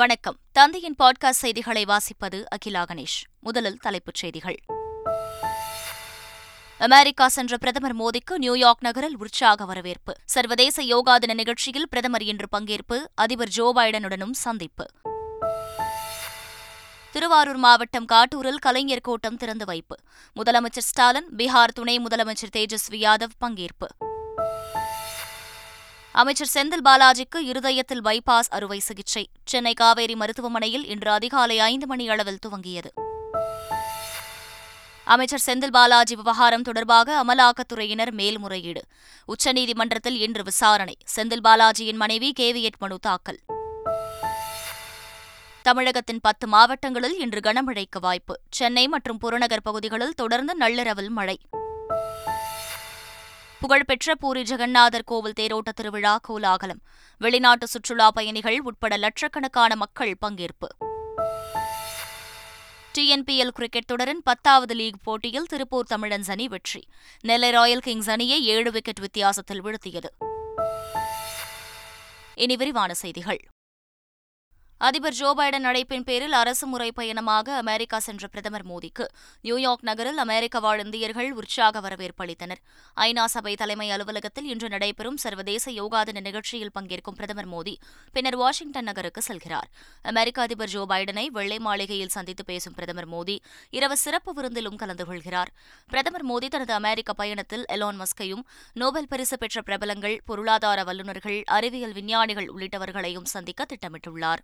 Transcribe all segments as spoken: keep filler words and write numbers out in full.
வணக்கம். தந்தையின் பாட்காஸ்ட் செய்திகளை வாசிப்பது அகிலா அகிலாகணேஷ். முதலில் தலைப்புச் செய்திகள். அமெரிக்கா சென்ற பிரதமர் மோடிக்கு நியூயார்க் நகரில் உற்சாக வரவேற்பு. சர்வதேச யோகா தின நிகழ்ச்சியில் பிரதமர் இன்று பங்கேற்பு. அதிபர் ஜோ பைடனுடனும் சந்திப்பு. திருவாரூர் மாவட்டம் காட்டூரில் கலைஞர் கூட்டம் திறந்து வைப்பு. முதலமைச்சர் ஸ்டாலின், பீகார் துணை முதலமைச்சர் தேஜஸ்வி யாதவ் பங்கேற்பு. அமைச்சர் செந்தில் பாலாஜிக்கு இருதயத்தில் பைபாஸ் அறுவை சிகிச்சை. சென்னை காவேரி மருத்துவமனையில் இன்று அதிகாலை ஐந்து மணி அளவில் துவங்கியது. அமைச்சர் செந்தில் பாலாஜி விவகாரம் தொடர்பாக அமலாக்கத்துறையினர் மேல்முறையீடு. உச்சநீதிமன்றத்தில் இன்று விசாரணை. செந்தில் பாலாஜியின் மனைவி கேவியட் மனு தாக்கல். தமிழகத்தின் பத்து மாவட்டங்களில் இன்று கனமழைக்கு வாய்ப்பு. சென்னை மற்றும் புறநகர் பகுதிகளில் தொடர்ந்து நள்ளிரவில் மழை. புகழ்பெற்ற பூரி ஜெகந்நாதர் கோவில் தேரோட்ட திருவிழா கோலாகலம். வெளிநாட்டு சுற்றுலா பயணிகள் உட்பட லட்சக்கணக்கான மக்கள் பங்கேற்பு. டிஎன்பிஎல் கிரிக்கெட் தொடரின் பத்தாவது லீக் போட்டியில் திருப்பூர் தமிழன்ஸ் அணி வெற்றி. நெல்லை ராயல் கிங்ஸ் அணியை ஏழு விக்கெட் வித்தியாசத்தில் வீழ்த்தியது. இனி விரிவான செய்திகள். அதிபர் ஜோ பைடன் அழைப்பின் பேரில் அரசுமுறை பயணமாக அமெரிக்கா சென்ற பிரதமர் மோடிக்கு நியூயார்க் நகரில் அமெரிக்க வாழ் இந்தியர்கள் உற்சாக வரவேற்பு அளித்தனர். ஐநா சபை தலைமை அலுவலகத்தில் இன்று நடைபெறும் சர்வதேச யோகா தின நிகழ்ச்சியில் பங்கேற்கும் பிரதமர் மோடி பின்னர் வாஷிங்டன் நகருக்கு செல்கிறார். அமெரிக்க அதிபர் ஜோ பைடனை வெள்ளை மாளிகையில் சந்தித்து பேசும் பிரதமர் மோடி இரவு சிறப்பு விருந்திலும் கலந்து கொள்கிறார். பிரதமர் மோடி தனது அமெரிக்க பயணத்தில் எலான் மஸ்கையும், நோபல் பரிசு பெற்ற பிரபலங்கள், பொருளாதார வல்லுநர்கள், அறிவியல் விஞ்ஞானிகள் உள்ளிட்டவர்களையும் சந்திக்க திட்டமிட்டுள்ளார்.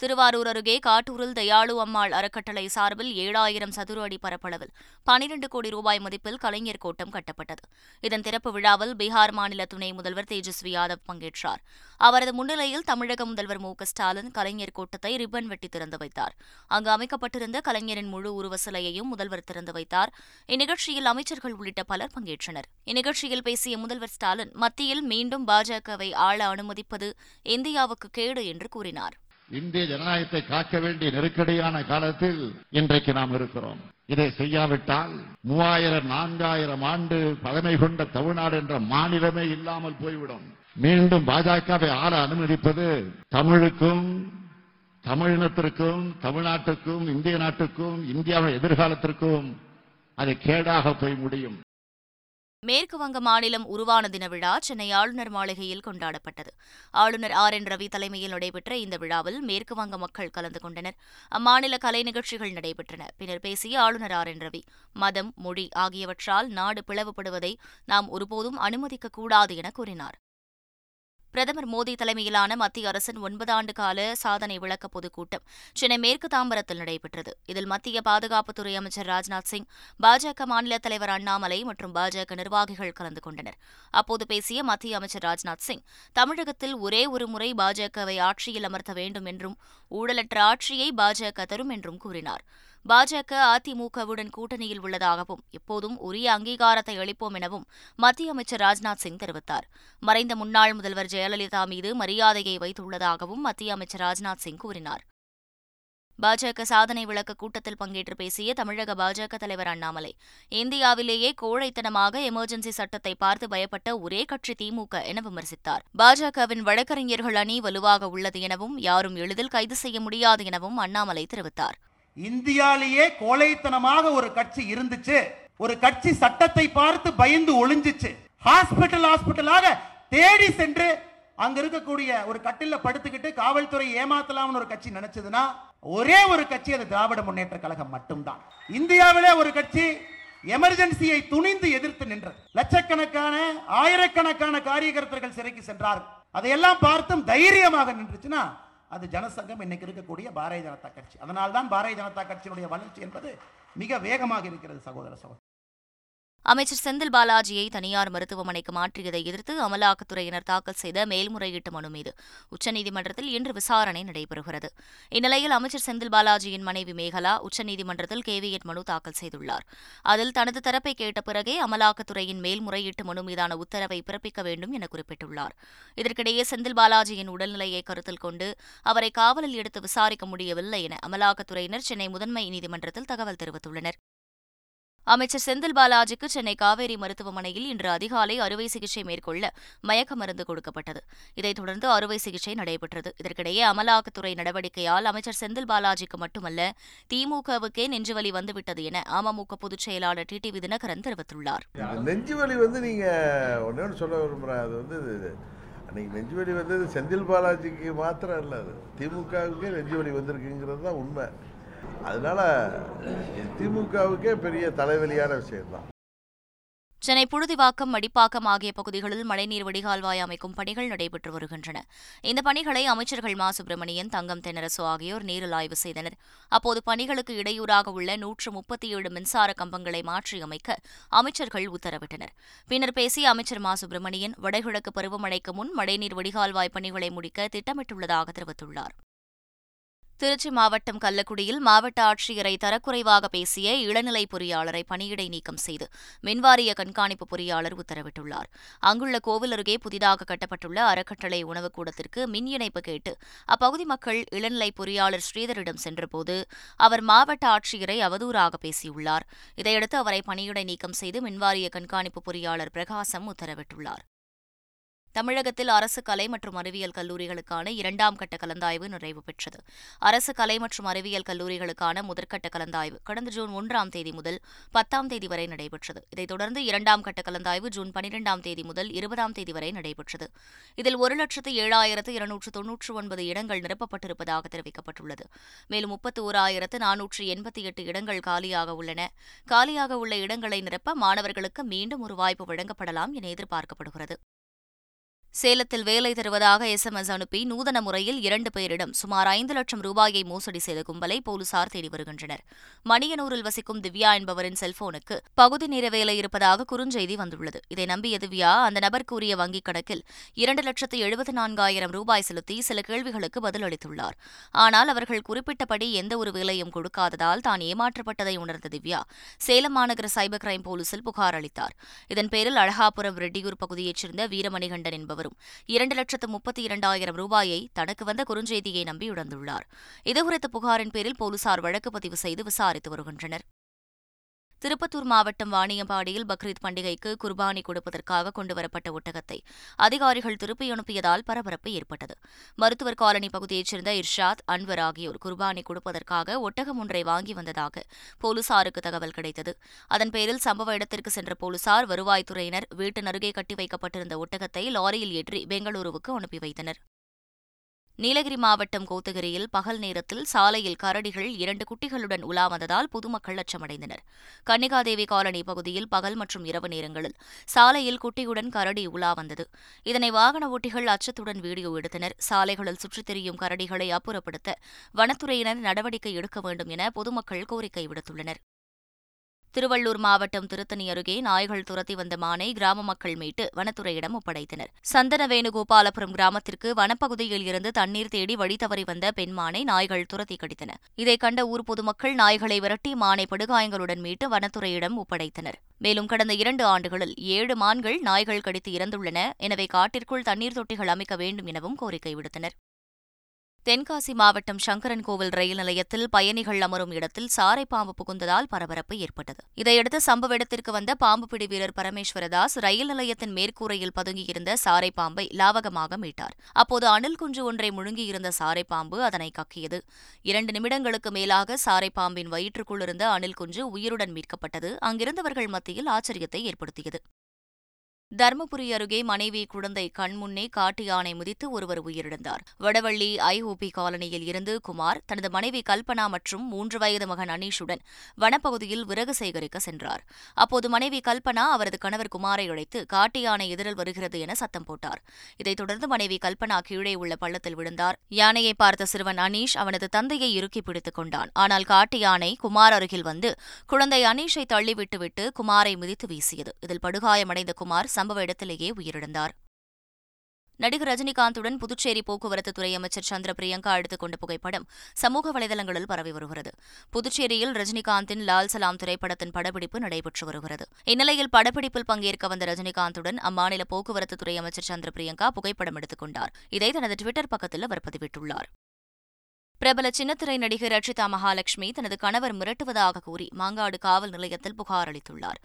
திருவாரூர் அருகே காட்டூரில் தயாளு அம்மாள் அறக்கட்டளை சார்பில் ஏழாயிரம் சதுர அடி பரப்பளவில் பனிரண்டு கோடி ரூபாய் மதிப்பில் கலைஞர் கோட்டம் கட்டப்பட்டது. இதன் திறப்பு விழாவில் பீகார் மாநில துணை முதல்வர் தேஜஸ்வி யாதவ் பங்கேற்றார். அவரது முன்னிலையில் தமிழக முதல்வர் மு க ஸ்டாலின் கலைஞர் கோட்டத்தை ரிப்பன் வெட்டி திறந்து வைத்தார். அங்கு அமைக்கப்பட்டிருந்த கலைஞரின் முழு உருவ சிலையையும் முதல்வர் திறந்து வைத்தார். இந்நிகழ்ச்சியில் அமைச்சர்கள் உள்ளிட்ட பலர் பங்கேற்றனர். இந்நிகழ்ச்சியில் பேசிய முதல்வர் ஸ்டாலின், மத்தியில் மீண்டும் பாஜகவை ஆள அனுமதிப்பது இந்தியாவுக்கு கேடு என்று கூறினார். இந்திய ஜனநாயகத்தை காக்க வேண்டிய நெருக்கடியான காலத்தில் இன்றைக்கு நாம் இருக்கிறோம். இதை செய்யாவிட்டால் மூவாயிரம் நான்காயிரம் ஆண்டு பழமை கொண்ட தமிழ்நாடு என்ற மாநிலமே இல்லாமல் போய்விடும். மீண்டும் பாஜகவை ஆள அனுமதிப்பது தமிழுக்கும், தமிழினத்திற்கும், தமிழ்நாட்டுக்கும், இந்திய நாட்டுக்கும், இந்தியாவின் எதிர்காலத்திற்கும் அது கேடாக போய் முடியும். மேற்குவங்க மாநிலம் உருவான தின விழா சென்னை ஆளுநர் மாளிகையில் கொண்டாடப்பட்டது. ஆளுநர் ஆர் என் ரவி தலைமையில் நடைபெற்ற இந்த விழாவில் மேற்குவங்க மக்கள் கலந்து கொண்டனர். அம்மாநில கலை நிகழ்ச்சிகள் நடைபெற்றன. பின்னர் பேசிய ஆளுநர் ஆர் என் ரவி, மதம், மொழி ஆகியவற்றால் நாடு பிளவுபடுவதை நாம் ஒருபோதும் அனுமதிக்கக்கூடாது என கூறினார். பிரதமர் மோடி தலைமையிலான மத்திய அரசின் ஒன்பதாண்டு கால சாதனை விளக்க பொதுக்கூட்டம் சென்னை மேற்கு தாம்பரத்தில் நடைபெற்றது. இதில் மத்திய பாதுகாப்புத்துறை அமைச்சர் ராஜ்நாத் சிங், பாஜக மாநில தலைவர் அண்ணாமலை மற்றும் பாஜக நிர்வாகிகள் கலந்து கொண்டனர். அப்போது பேசிய மத்திய அமைச்சர் ராஜ்நாத் சிங், தமிழகத்தில் ஒரே ஒரு முறை பாஜகவை ஆட்சியில் அமர்த்த வேண்டும் என்றும் ஊழலற்ற ஆட்சியை பாஜக தரும் என்றும் கூறினார். பாஜக அதிமுகவுடன் கூட்டணியில் உள்ளதாகவும் எப்போதும் உரிய அங்கீகாரத்தை அளிப்போம் எனவும் மத்திய அமைச்சர் ராஜ்நாத் சிங் தெரிவித்தார். மறைந்த முன்னாள் முதல்வர் ஜெயலலிதா மீது மரியாதையை வைத்துள்ளதாகவும் மத்திய அமைச்சர் ராஜ்நாத் சிங் கூறினார். பாஜக சாதனை விளக்க கூட்டத்தில் பங்கேற்று பேசிய தமிழக பாஜக தலைவர் அண்ணாமலை, இந்தியாவிலேயே கோழைத்தனமாக எமர்ஜென்சி சட்டத்தை பார்த்து பயப்பட்ட ஒரே கட்சி திமுக என விமர்சித்தார். பாஜகவின் வழக்கறிஞர்கள் அணி வலுவாக உள்ளது எனவும் யாரும் எளிதில் கைது செய்ய முடியாது எனவும் அண்ணாமலை தெரிவித்தார். இந்தியாலேயே கோழைத்தனமாக ஒரு கட்சி இருந்துச்சு. ஒரு கட்சி சட்டத்தை பார்த்து பயந்து ஒளிஞ்சிச்சு. ஹாஸ்பிட்டல் ஹாஸ்பிட்டலாக தேடி சென்று அங்க இருக்கக்கூடிய ஒரு கட்டில படுத்துக்கிட்டு காவல்துறை ஏமாத்தலாம்னு ஒரு கட்சி நினைச்சதுன்னா ஒரே ஒரு கட்சி, அது திராவிட முன்னேற்ற கழகம் மட்டும்தான். இந்தியாவிலே ஒரு கட்சி எமர்ஜென்சியை துணிந்து எதிர்த்து நின்றது. லட்சக்கணக்கான ஆயிரக்கணக்கான காரியகர்த்தர்கள் சிறைக்கு சென்றார்கள். அதையெல்லாம் பார்த்தும் தைரியமாக நின்றுச்சுன்னா அது ஜனசங்கம், இன்னைக்கு இருக்கக்கூடிய பாரதிய ஜனதா கட்சி. அதனால்தான் பாரதிய ஜனதா கட்சியினுடைய வளர்ச்சி என்பது மிக வேகமாக இருக்கிறது சகோதர சகோதரி. அமைச்சர் செந்தில் பாலாஜியை தனியார் மருத்துவமனைக்கு மாற்றியதை எதிர்த்து அமலாக்கத்துறையினர் தாக்கல் செய்த மேல்முறையீட்டு மனு மீது உச்சநீதிமன்றத்தில் இன்று விசாரணை நடைபெறுகிறது. இந்நிலையில் அமைச்சர் செந்தில் பாலாஜியின் மனைவி மேகலா உச்சநீதிமன்றத்தில் கேவியட் மனு தாக்கல் செய்துள்ளார். அதில் தனது தரப்பை கேட்ட பிறகே அமலாக்கத்துறையின் மேல்முறையீட்டு மனு மீதான உத்தரவை பிறப்பிக்க வேண்டும் என குறிப்பிட்டுள்ளார். இதற்கிடையே செந்தில் பாலாஜியின் உடல்நிலையை கருத்தில் கொண்டு அவரை காவலில் எடுத்து விசாரிக்க முடியவில்லை என அமலாக்கத்துறையினர் சென்னை முதன்மை நீதிமன்றத்தில் தகவல் தெரிவித்துள்ளனர். அமைச்சர் செந்தில் பாலாஜிக்கு சென்னை காவேரி மருத்துவமனையில் இன்று அதிகாலை அறுவை சிகிச்சை மேற்கொள்ள மயக்க மருந்து கொடுக்கப்பட்டது. இதைத் தொடர்ந்து அறுவை சிகிச்சை நடைபெற்றது. இதற்கிடையே அமலாக்கத்துறை நடவடிக்கையால் அமைச்சர் செந்தில் பாலாஜிக்கு மட்டுமல்ல திமுகவுக்கே நெஞ்சுவலி வந்துவிட்டது என அமமுக பொதுச் செயலாளர் டி டி வி தினகரன் தெரிவித்துள்ளார். நெஞ்சுவலி வந்து நீங்க ஒன்னு சொல்ல விரும்புறேன், அது வந்து அன்றைக்கி நெஞ்சுவலி வந்தது செந்தில் பாலாஜிக்கு மாத்திரம் இல்லை, அது திமுகவுக்கே நெஞ்சுவலி வந்திருக்குங்கிறது தான் உண்மை. அதனால திமுகவுக்கே பெரிய தலைவலியான விஷயம்தான். சென்னை புழுதிவாக்கம், மடிப்பாக்கம் ஆகிய பகுதிகளில் மழைநீர் வடிகால்வாய் அமைக்கும் பணிகள் நடைபெற்று வருகின்றன. இந்த பணிகளை அமைச்சர்கள் மா சுப்பிரமணியன், தங்கம் தென்னரசு ஆகியோர் நேரில் ஆய்வு செய்தனர். அப்போது பணிகளுக்கு இடையூறாக உள்ள நூற்று முப்பத்தி ஏழு மின்சார கம்பங்களை மாற்றியமைக்க அமைச்சர்கள் உத்தரவிட்டனர். பின்னர் பேசிய அமைச்சர் மா சுப்பிரமணியன் வடகிழக்கு பருவமழைக்கு முன் மழைநீர் வடிகால்வாய் பணிகளை முடிக்க திட்டமிட்டுள்ளதாக தெரிவித்துள்ளார். திருச்சி மாவட்டம் கள்ளக்குடியில் மாவட்ட ஆட்சியரை தரக்குறைவாக பேசிய இளநிலை பொறியாளரை பணியிடை நீக்கம் செய்து மின்வாரிய கண்காணிப்பு பொறியாளர் உத்தரவிட்டுள்ளார். அங்குள்ள கோவில் அருகே புதிதாக கட்டப்பட்டுள்ள அறக்கட்டளை உணவுக்கூடத்திற்கு மின் இணைப்பு கேட்டு அப்பகுதி மக்கள் இளநிலை பொறியாளர் ஸ்ரீதரிடம் சென்றபோது அவர் மாவட்ட ஆட்சியரை அவதூறாக பேசியுள்ளார். இதையடுத்து அவரை பணியிடை நீக்கம் செய்து மின்வாரிய கண்காணிப்பு பொறியாளர் பிரகாசம் உத்தரவிட்டுள்ளார். தமிழகத்தில் அரசு கலை மற்றும் அறிவியல் கல்லூரிகளுக்கான இரண்டாம் கட்ட கலந்தாய்வு நிறைவு பெற்றது. அரசு கலை மற்றும் அறிவியல் கல்லூரிகளுக்கான முதற்கட்ட கலந்தாய்வு கடந்த ஜூன் ஒன்றாம் தேதி முதல் பத்தாம் தேதி வரை நடைபெற்றது. இதைத் தொடர்ந்து இரண்டாம் கட்ட கலந்தாய்வு ஜூன் பனிரெண்டாம் தேதி முதல் இருபதாம் தேதி வரை நடைபெற்றது. இதில் ஒரு லட்சத்து ஏழாயிரத்து இருநூற்று தொன்னூற்று ஒன்பது இடங்கள் நிரப்பப்பட்டிருப்பதாக தெரிவிக்கப்பட்டுள்ளது. மேலும் முப்பத்தி ஓராயிரத்து நானூற்று எண்பத்தி எட்டு இடங்கள் காலியாக உள்ளன. காலியாக உள்ள இடங்களை நிரப்ப மாணவர்களுக்கு மீண்டும் ஒரு வாய்ப்பு வழங்கப்படலாம் என எதிர்பார்க்கப்படுகிறது. சேலத்தில் வேலை தருவதாக எஸ்எம்எஸ் அனுப்பி நூதன முறையில் இரண்டு பேரிடம் சுமார் ஐந்து லட்சம் ரூபாயை மோசடி செய்த கும்பலை போலீசார் தேடி வருகின்றனர். மணியனூரில் வசிக்கும் திவ்யா என்பவரின் செல்போனுக்கு பகுதி நேர வேலை இருப்பதாக குறுஞ்செய்தி வந்துள்ளது. இதை நம்பிய திவ்யா அந்த நபர் கூறிய வங்கிக் கணக்கில் இரண்டு லட்சத்து எழுபத்தி நான்காயிரம் ரூபாய் செலுத்தி சில கேள்விகளுக்கு பதிலளித்துள்ளார். ஆனால் அவர்கள் குறிப்பிட்டபடி எந்த ஒரு வேலையும் கொடுக்காததால் தான் ஏமாற்றப்பட்டதை உணர்ந்த திவ்யா சேலம் மாநகர சைபர் கிரைம் போலீசில் புகார் அளித்தார். இதன் பேரில் அழகாபுரம் ரெட்டியூர் பகுதியைச் சேர்ந்த வீரமணிகண்டன் என்பவர் இரண்டு லட்சத்து முப்பத்தி இரண்டாயிரம் ரூபாயை தனக்கு வந்த குறுஞ்செய்தியை நம்பி இழந்துள்ளார். இதுகுறித்த புகாரின் பேரில் போலீசார் வழக்கு பதிவு செய்து விசாரித்து வருகின்றனர். திருப்பத்தூர் மாவட்டம் வாணியம்பாடியில் பக்ரீத் பண்டிகைக்கு குர்பானி கொடுப்பதற்காக கொண்டுவரப்பட்ட ஒட்டகத்தை அதிகாரிகள் திருப்பி அனுப்பியதால் பரபரப்பு ஏற்பட்டது. மருத்துவர் காலனி பகுதியைச் சேர்ந்த இர்ஷாத், அன்வர் ஆகியோர் குர்பானி கொடுப்பதற்காக ஒட்டகம் ஒன்றை வாங்கி வந்ததாக போலீசாருக்கு தகவல் கிடைத்தது. அதன் பேரில் சம்பவ இடத்திற்கு சென்ற போலீசார் வருவாய்த்துறையினர் வீட்டின் அருகே கட்டி வைக்கப்பட்டிருந்த ஒட்டகத்தை லாரியில் ஏற்றி பெங்களூருவுக்கு அனுப்பி வைத்தனர். நீலகிரி மாவட்டம் கோத்தகிரியில் பகல் நேரத்தில் சாலையில் கரடிகள் இரண்டு குட்டிகளுடன் உலா வந்ததால் பொதுமக்கள் அச்சமடைந்தனர். கன்னிகாதேவி காலனி பகுதியில் பகல் மற்றும் இரவு நேரங்களில் சாலையில் குட்டியுடன் கரடி உலா வந்தது. இதனை வாகன ஓட்டிகள் அச்சத்துடன் வீடியோ எடுத்தனர். சாலைகளில் சுற்றித் திரியும் கரடிகளை அப்புறப்படுத்த வனத்துறையினர் நடவடிக்கை எடுக்க வேண்டும் என பொதுமக்கள் கோரிக்கை விடுத்துள்ளனர். திருவள்ளூர் மாவட்டம் திருத்தணி அருகே நாய்கள் துரத்தி வந்த மானை கிராம மக்கள் மீட்டு வனத்துறையிடம் ஒப்படைத்தனர். சந்தன வேணுகோபாலபுரம் கிராமத்திற்கு வனப்பகுதியில் இருந்து தண்ணீர் தேடி வழி தவறி வந்த பெண் மானை நாய்கள் துரத்தி கடித்தன. இதை கண்ட ஊர் பொதுமக்கள் நாய்களை விரட்டி மானை படுகாயங்களுடன் மீட்டு வனத்துறையிடம் ஒப்படைத்தனர். மேலும் கடந்த இரண்டு ஆண்டுகளில் ஏழு மான்கள் நாய்கள் கடித்து இறந்துள்ளன. எனவே காட்டிற்குள் தண்ணீர் தொட்டிகள் அமைக்க வேண்டும் எனவும் கோரிக்கை விடுத்தனர். தென்காசி மாவட்டம் சங்கரன்கோவில் ரயில் நிலையத்தில் பயணிகள் அமரும் இடத்தில் சாரை பாம்பு புகுந்ததால் பரபரப்பு ஏற்பட்டது. இதையடுத்து சம்பவ இடத்திற்கு வந்த பாம்பு பிடி வீரர் பரமேஸ்வரதாஸ் ரயில் நிலையத்தின் மேற்கூரையில் பதுங்கியிருந்த சாரை பாம்பை லாவகமாக மீட்டார். அப்போது அணில் குஞ்சு ஒன்றை முழுங்கியிருந்த சாரை பாம்பு அதனை கக்கியது. இரண்டு நிமிடங்களுக்கு மேலாக சாரை பாம்பின் வயிற்றுக்குள் இருந்த அணில் குஞ்சு உயிருடன் மீட்கப்பட்டது. அங்கிருந்தவர்கள் மத்தியில் ஆச்சரியத்தை ஏற்படுத்தியது. தர்மபுரி அருகே மனைவி குழந்தை கண்முன்னே காட்டு யானை மிதித்து ஒருவர் உயிரிழந்தார். வடவள்ளி ஐஓபி காலனியில் இருந்து குமார் தனது மனைவி கல்பனா மற்றும் மூன்று வயது மகன் அனீஷுடன் வனப்பகுதியில் விறகு சேகரிக்க சென்றார். அப்போது மனைவி கல்பனா அவரது கணவர் குமாரை அழைத்து காட்டு யானை எதிரில் வருகிறது என சத்தம் போட்டார். இதைத் தொடர்ந்து மனைவி கல்பனா கீழே உள்ள பள்ளத்தில் விழுந்தார். யானையை பார்த்த சிறுவன் அனீஷ் அவனது தந்தையை இறுக்கி பிடித்துக் கொண்டான். ஆனால் காட்டு யானை குமார் அருகில் வந்து குழந்தை அனீஷை தள்ளிவிட்டுவிட்டு குமாரை மிதித்து வீசியது. இதில் படுகாயமடைந்த குமார் சம்பவ இடத்திலேயே உயிரிழந்தார். நடிகர் ரஜினிகாந்துடன் புதுச்சேரி போக்குவரத்து துறை அமைச்சர் சந்திரபிரியங்கா எடுத்துக் கொண்ட புகைப்படம் சமூக வலைதளங்களில் பரவி வருகிறது. புதுச்சேரியில் ரஜினிகாந்தின் லால்சலாம் திரைப்படத்தின் படப்பிடிப்பு நடைபெற்று வருகிறது. இந்நிலையில் படப்பிடிப்பில் பங்கேற்க வந்த ரஜினிகாந்துடன் அம்மாநில போக்குவரத்து துறை அமைச்சர் சந்திரபிரியங்கா புகைப்படம் எடுத்துக் கொண்டார். இதை தனது டுவிட்டர் பக்கத்தில் அவர் பதிவிட்டுள்ளார். பிரபல சின்னத்திரை நடிகை ரச்சிதா மகாலட்சுமி தனது கணவர் மிரட்டுவதாக கூறி மாங்காடு காவல் நிலையத்தில் புகார் அளித்துள்ளார்.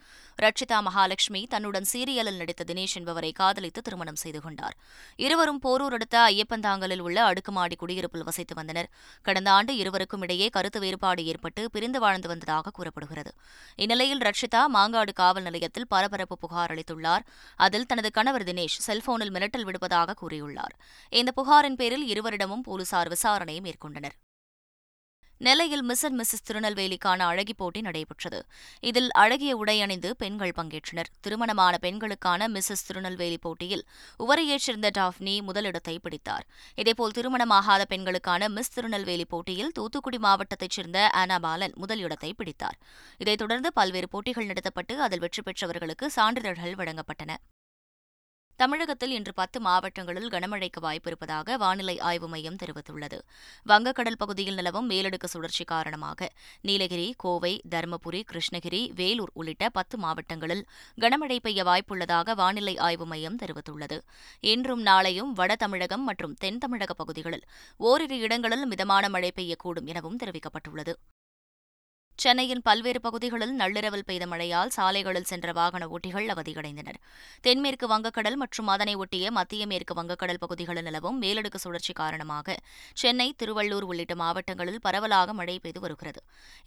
ரச்சிதா மகாலட்சுமி தன்னுடன் சீரியலில் நடித்த தினேஷ் என்பவரை காதலித்து திருமணம் செய்து கொண்டார். இருவரும் போரூர் அடுத்த ஐயப்பந்தாங்கலில் உள்ள அடுக்குமாடி குடியிருப்பில் வசித்து வந்தனர். கடந்த ஆண்டு இருவருக்கும் இடையே கருத்து வேறுபாடு ஏற்பட்டு பிரிந்து வாழ்ந்து வந்ததாக கூறப்படுகிறது. இந்நிலையில் ரச்சிதா மாங்காடு காவல் நிலையத்தில் பரபரப்பு புகார் அளித்துள்ளார். அதில் தனது கணவர் தினேஷ் செல்போனில் மிரட்டல் விடுவதாக கூறியுள்ளார். இந்த புகாரின் பேரில் இருவரிடமும் போலீசார் விசாரணை மேற்கொண்டனர். நெல்லையில் மிஸ் அண்ட் மிஸ்ஸஸ் திருநெல்வேலிக்கான அழகி போட்டி நடைபெற்றது. இதில் அழகிய உடை அணிந்து பெண்கள் பங்கேற்றனர். திருமணமான பெண்களுக்கான மிஸ்ஸஸ் திருநெல்வேலி போட்டியில் உவரையை சேர்ந்த டாப்னி முதலிடத்தை பிடித்தார். இதேபோல் திருமணமாகாத பெண்களுக்கான மிஸ் திருநெல்வேலி போட்டியில் தூத்துக்குடி மாவட்டத்தைச் சேர்ந்த ஆனா பாலன் முதலிடத்தை பிடித்தார். இதைத் தொடர்ந்து பல்வேறு போட்டிகள் நடத்தப்பட்டு அதில் வெற்றி பெற்றவர்களுக்கு சான்றிதழ்கள் வழங்கப்பட்டன. தமிழகத்தில் இன்று பத்து மாவட்டங்களில் கனமழைக்கு வாய்ப்பிருப்பதாக வானிலை ஆய்வு மையம் தெரிவித்துள்ளது. வங்கக்கடல் பகுதியில் நிலவும் மேலடுக்கு சுழற்சி காரணமாக நீலகிரி, கோவை, தருமபுரி, கிருஷ்ணகிரி, வேலூர் உள்ளிட்ட பத்து மாவட்டங்களில் கனமழை பெய்ய வாய்ப்புள்ளதாக வானிலை ஆய்வு மையம் தெரிவித்துள்ளது. இன்றும் நாளையும் வட தமிழகம் மற்றும் தென் தமிழக பகுதிகளில் ஓரிரு இடங்களில் மிதமான மழை பெய்யக்கூடும் எனவும் தெரிவிக்கப்பட்டுள்ளது. சென்னையின் பல்வேறு பகுதிகளில் நள்ளிரவில் பெய்த மழையால் சாலைகளில் சென்ற வாகன ஓட்டிகள் அவதியடைந்தனர். தென்மேற்கு வங்கக்கடல் மற்றும் அதனை ஒட்டிய மத்திய மேற்கு வங்கக்கடல் பகுதிகளில் நிலவும் மேலடுக்கு சுழற்சி காரணமாக சென்னை, திருவள்ளூர் உள்ளிட்ட மாவட்டங்களில் பரவலாக மழை பெய்து வருகிறது.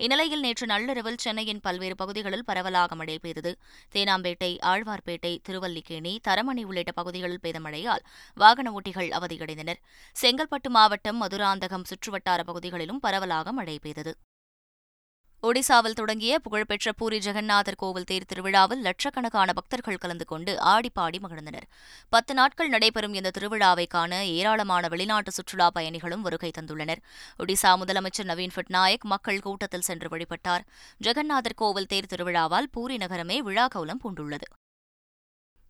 இந்நிலையில் நேற்று நள்ளிரவில் சென்னையின் பல்வேறு பகுதிகளில் பரவலாக மழை பெய்தது. தேனாம்பேட்டை, ஆழ்வார்பேட்டை, திருவல்லிக்கேணி, தரமணி உள்ளிட்ட பகுதிகளில் பெய்த மழையால் வாகன ஓட்டிகள் அவதியடைந்தனர். செங்கல்பட்டு மாவட்டம் மதுராந்தகம் சுற்றுவட்டார பகுதிகளிலும் பரவலாக மழை பெய்தது. ஒடிசாவில் தொடங்கிய புகழ்பெற்ற பூரி ஜெகந்நாதர் கோவில் தேர் திருவிழாவில் லட்சக்கணக்கான பக்தர்கள் கலந்து கொண்டு ஆடிப்பாடி மகிழ்ந்தனர். பத்து நாட்கள் நடைபெறும் இந்த திருவிழாவை காண ஏராளமான வெளிநாட்டு சுற்றுலா பயணிகளும் வருகை தந்துள்ளனர். ஒடிசா முதலமைச்சர் நவீன் பட்நாயக் மக்கள் கூட்டத்தில் சென்று வழிபட்டார். ஜெகந்நாதர் கோவில் தேர் திருவிழாவால் பூரி நகரமே விழாக்கோலம் பூண்டுள்ளது.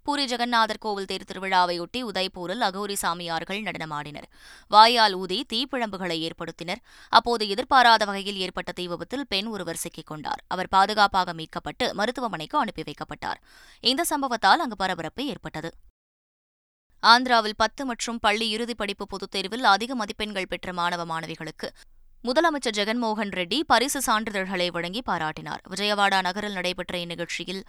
பூரி ஜெகந்நாதர் கோவில் தேர் திருவிழாவையொட்டி உதய்பூரில் அகோரி சாமியார்கள் நடனமாடினர். வாயால் ஊதி தீப்பிழம்புகளை ஏற்படுத்தினர். அப்போது எதிர்பாராத வகையில் ஏற்பட்ட தீ விபத்தில் பெண் ஒருவர் சிக்கிக் கொண்டார். அவர் பாதுகாப்பாக மீட்கப்பட்டு மருத்துவமனைக்கு அனுப்பி வைக்கப்பட்டார். இந்த சம்பவத்தால் அங்கு பரபரப்பு ஏற்பட்டது. ஆந்திராவில் பத்து மற்றும் பள்ளி இறுதிப் படிப்பு பொதுத் தேர்வில் அதிக மதிப்பெண்கள் பெற்ற மாணவ மாணவிகளுக்கு முதலமைச்சர் ஜெகன்மோகன் ரெட்டி பரிசு சான்றிதழ்களை வழங்கி பாராட்டினார். விஜயவாடா நகரில் நடைபெற்ற இந்நிகழ்ச்சியில்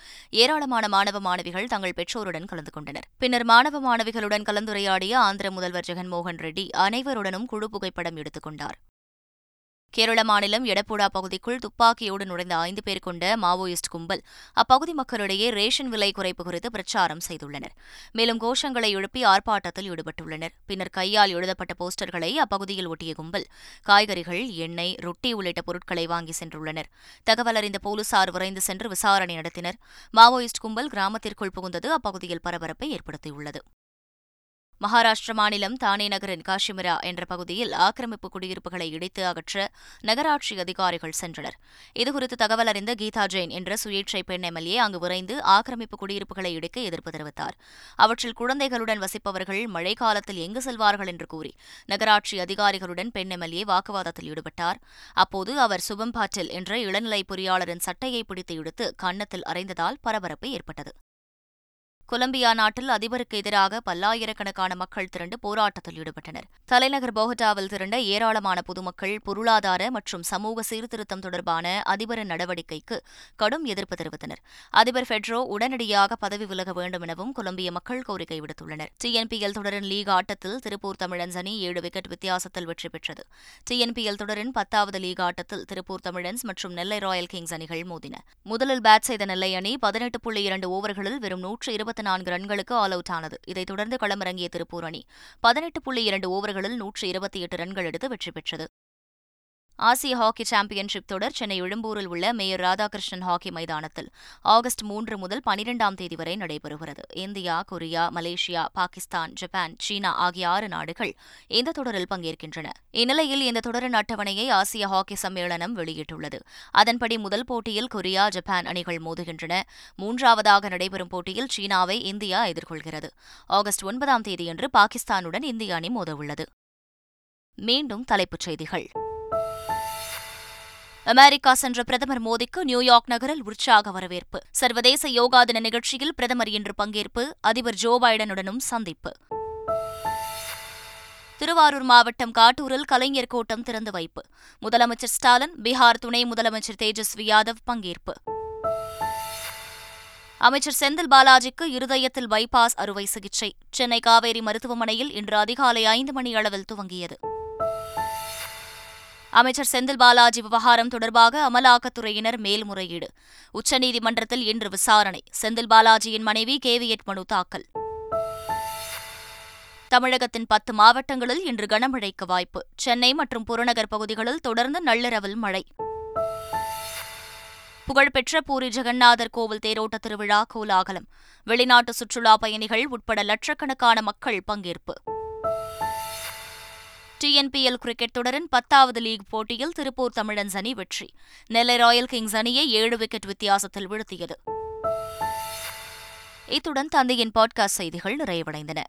ஏராளமான மாணவ மாணவிகள் தங்கள் பெற்றோருடன் கலந்து கொண்டனர். பின்னர் மாணவ மாணவிகளுடன் கலந்துரையாடிய ஆந்திர முதல்வர் ஜெகன்மோகன் ரெட்டி அனைவருடனும் குழு புகைப்படம் எடுத்துக் கொண்டார். கேரள மாநிலம் எடப்புழா பகுதிக்குள் துப்பாக்கியோடு நுழைந்த ஐந்து பேர் கொண்ட மாவோயிஸ்ட் கும்பல் அப்பகுதி மக்களிடையே ரேஷன் விலை குறைப்பு குறித்து பிரச்சாரம் செய்துள்ளனர். மேலும் கோஷங்களை எழுப்பி ஆர்ப்பாட்டத்தில் ஈடுபட்டுள்ளனர். பின்னர் கையால் எழுதப்பட்ட போஸ்டர்களை அப்பகுதியில் ஒட்டிய கும்பல் காய்கறிகள், எண்ணெய், ரொட்டி உள்ளிட்ட பொருட்களை வாங்கி சென்றுள்ளனர். தகவல் அறிந்த போலீசார் விரைந்து சென்று விசாரணை நடத்தினர். மாவோயிஸ்ட் கும்பல் கிராமத்திற்குள் புகுந்தது அப்பகுதியில் பரபரப்பை ஏற்படுத்தியுள்ளது. மகாராஷ்டிர மாநிலம் தானே நகரின் காஷிமிரா என்ற பகுதியில் ஆக்கிரமிப்பு குடியிருப்புகளை இடித்து அகற்ற நகராட்சி அதிகாரிகள் சென்றனர். இதுகுறித்து தகவல் அறிந்த கீதா ஜெயின் என்ற சுயேட்சை பெண் எம்எல்ஏ அங்கு விரைந்து ஆக்கிரமிப்பு குடியிருப்புகளை இடிக்க எதிர்ப்பு தெரிவித்தார். அவற்றில் குழந்தைகளுடன் வசிப்பவர்கள் மழைக்காலத்தில் எங்கு செல்வார்கள் என்று கூறி நகராட்சி அதிகாரிகளுடன் பெண் எம்எல்ஏ வாக்குவாதத்தில் ஈடுபட்டார். அப்போது அவர் சுபம் பாட்டில் என்ற இளநிலை பொறியாளரின் சட்டையை பிடித்து இழுத்து கன்னத்தில் அறைந்ததால் பரபரப்பு ஏற்பட்டது. கொலம்பியா நாட்டில் அதிபருக்கு எதிராக பல்லாயிரக்கணக்கான மக்கள் திரண்டு போராட்டத்தில் ஈடுபட்டனர். தலைநகர் போகட்டாவில் திரண்ட ஏராளமான பொதுமக்கள் பொருளாதார மற்றும் சமூக சீர்திருத்தம் தொடர்பான அதிபரின் நடவடிக்கைக்கு கடும் எதிர்ப்பு தெரிவித்தனர். அதிபர் பெட்ரோ உடனடியாக பதவி விலக வேண்டும் எனவும் கொலம்பிய மக்கள் கோரிக்கை விடுத்துள்ளனர். டிஎன்பிஎல் தொடரின் லீக் ஆட்டத்தில் திருப்பூர் தமிழன்ஸ் அணி ஏழு விக்கெட் வித்தியாசத்தில் வெற்றி பெற்றது. டிஎன்பிஎல் தொடரின் பத்தாவது லீக் ஆட்டத்தில் திருப்பூர் தமிழன்ஸ் மற்றும் நெல்லை ராயல் கிங்ஸ் அணிகள் மோதின. முதலில் பேட் செய்த நெல்லை அணி பதினெட்டு புள்ளி இரண்டு ஓவர்களில் வெறும் நூற்று இருபத்தி நான்கு ரன்களுக்கு ஆல் அவுட் ஆனது. இதைத் தொடர்ந்து களமிறங்கிய திருப்பூர் அணி பதினெட்டு புள்ளி இரண்டு ஓவர்களில் நூற்று இருபத்தி எட்டு ரன்கள் எடுத்து வெற்றி பெற்றது. ஆசிய ஹாக்கி சாம்பியன்ஷிப் தொடர் சென்னை எழும்பூரில் உள்ள மேயர் ராதாகிருஷ்ணன் ஹாக்கி மைதானத்தில் ஆகஸ்ட் மூன்று முதல் பனிரெண்டாம் தேதி வரை நடைபெறுகிறது. India, Korea, Malaysia, Pakistan, Japan, சீனா ஆகிய ஆறு நாடுகள் இந்த தொடரில் பங்கேற்கின்றன. இந்நிலையில் இந்த தொடரின் அட்டவணையை ஆசிய ஹாக்கி சம்மேளனம் வெளியிட்டுள்ளது. அதன்படி முதல் போட்டியில் கொரியா, ஜப்பான் அணிகள் மோதுகின்றன. மூன்றாவதாக நடைபெறும் போட்டியில் சீனாவை இந்தியா எதிர்கொள்கிறது. ஆகஸ்ட் ஒன்பதாம் தேதியன்று பாகிஸ்தானுடன் இந்திய அணி மோதவுள்ளது. மீண்டும் தலைப்புச் செய்திகள். அமெரிக்கா சென்ற பிரதமர் மோடிக்கு நியூயார்க் நகரில் உற்சாக வரவேற்பு. சர்வதேச யோகா தின நிகழ்ச்சியில் பிரதமர் இன்று பங்கேற்பு. அதிபர் ஜோ பைடனுடனும் சந்திப்பு. திருவாரூர் மாவட்டம் காட்டூரில் கலைஞர் கூட்டம் திறந்து வைப்பு. முதலமைச்சர் ஸ்டாலின், பீகார் துணை முதலமைச்சர் தேஜஸ்வி யாதவ் பங்கேற்பு. அமைச்சர் செந்தில் பாலாஜிக்கு இருதயத்தில் பைபாஸ் அறுவை சிகிச்சை சென்னை காவேரி மருத்துவமனையில் இன்று அதிகாலை ஐந்து மணி அளவில் துவங்கியது. அமைச்சர் செந்தில் பாலாஜி விவகாரம் தொடர்பாக அமலாக்கத்துறையினர் மேல்முறையீடு. உச்சநீதிமன்றத்தில் இன்று விசாரணை. செந்தில் பாலாஜியின் மனைவி கேவியட் மனு தாக்கல். தமிழகத்தின் பத்து மாவட்டங்களில் இன்று கனமழைக்கு வாய்ப்பு. சென்னை மற்றும் புறநகர் பகுதிகளில் தொடர்ந்து நள்ளிரவில் மழை. புகழ்பெற்ற பூரி ஜெகந்நாதர் கோவில் தேரோட்ட திருவிழா கோலாகலம். வெளிநாட்டு சுற்றுலா பயணிகள் உட்பட லட்சக்கணக்கான மக்கள் பங்கேற்பு. டிஎன்பிஎல் கிரிக்கெட் தொடரின் பத்தாவது லீக் போட்டியில் திருப்பூர் தமிழன்ஸ் அணி வெற்றி. நெல்லை ராயல் கிங்ஸ் அணியை ஏழு விக்கெட் வித்தியாசத்தில் வீழ்த்தியது. இத்துடன் தந்தையின் பாட்காஸ்ட் செய்திகள் நிறைவடைந்தன.